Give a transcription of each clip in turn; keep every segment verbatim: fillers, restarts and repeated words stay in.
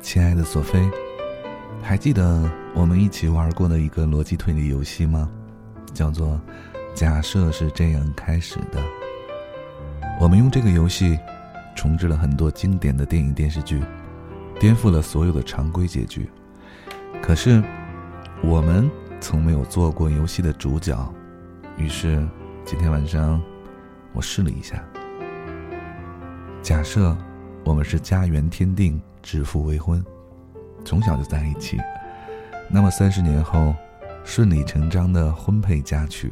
亲爱的索菲，还记得我们一起玩过的一个逻辑推理游戏吗？叫做假设是这样开始的。我们用这个游戏重置了很多经典的电影电视剧，颠覆了所有的常规结局。可是我们从没有做过游戏的主角，于是今天晚上我试了一下。假设我们是家园天定指腹为婚，从小就在一起，那么三十年后顺理成章的婚配嫁娶，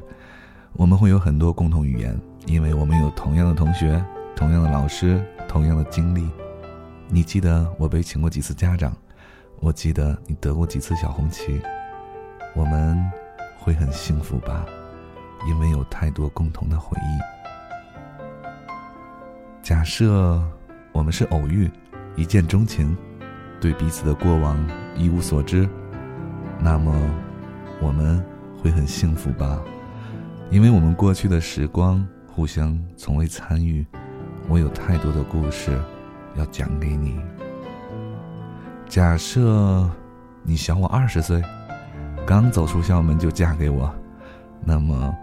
我们会有很多共同语言，因为我们有同样的同学，同样的老师，同样的经历。你记得我被请过几次家长，我记得你得过几次小红旗，我们会很幸福吧，因为有太多共同的回忆。假设我们是偶遇，一见钟情，对彼此的过往一无所知，那么我们会很幸福吧，因为我们过去的时光互相从未参与。我有太多的故事要讲给你。假设你小我二十岁，刚走出校门就嫁给我，那么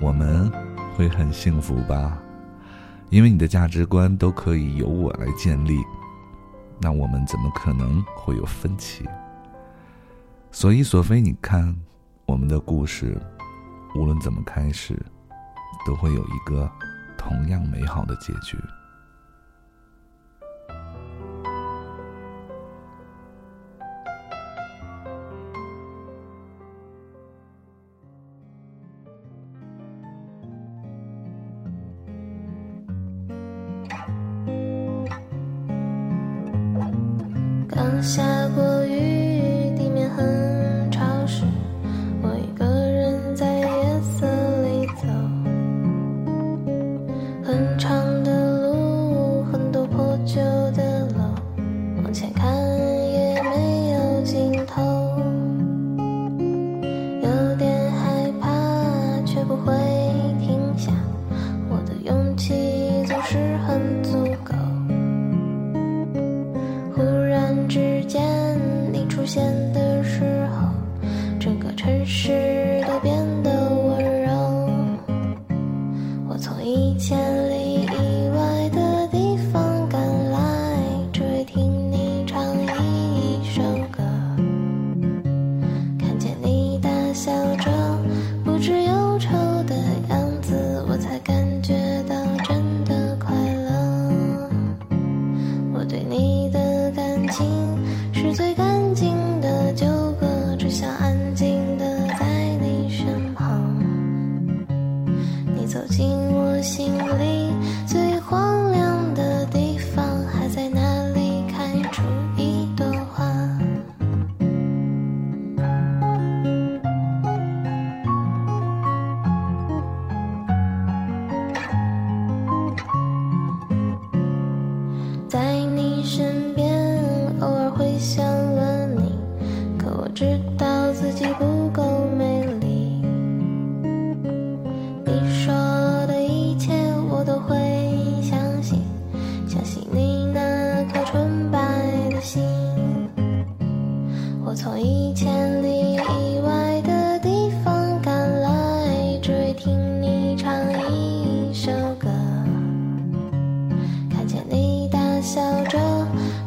我们会很幸福吧，因为你的价值观都可以由我来建立，那我们怎么可能会有分歧？所以索菲，你看，我们的故事无论怎么开始，都会有一个同样美好的结局。刚下过雨，地面很潮湿，我一个人在夜色里走，很长的路，很多破旧的楼，往前看也没有尽头，有点害怕却不会停下，我的勇气总是很足够。之间你出现的时候，整个城市都变得温柔，我从一千里以外的地方赶来，只为听你唱一首歌，看见你大笑着不知忧愁的样子，我才感觉到真的快乐。我对你的感情是最干净的纠葛，只想安静的在你身旁，你走进我心里最荒凉的地方，还在那里开出一朵花。在你身想吻你，可我知道自己不够美丽，你说的一切我都会相信，相信你那颗纯白的心，我从一千里以外的地方赶来，只为听你唱一首歌，看见你大笑着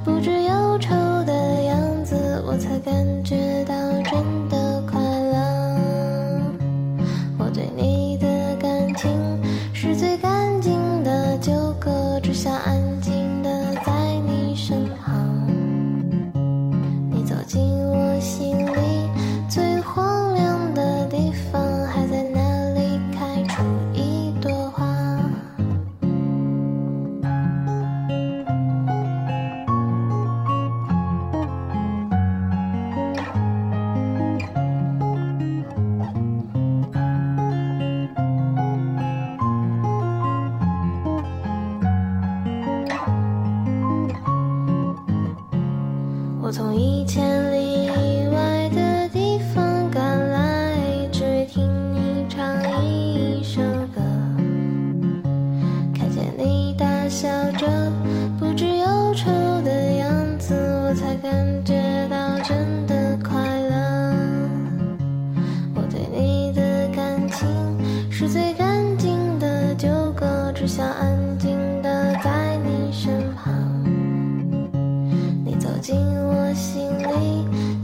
不知忧愁的样子，我才感觉到真的快乐。我对你的感情是最干净的纠葛，只想安静的在你身旁，你走进我心里最荒凉的地方，还在那里开出一朵花。进我心里。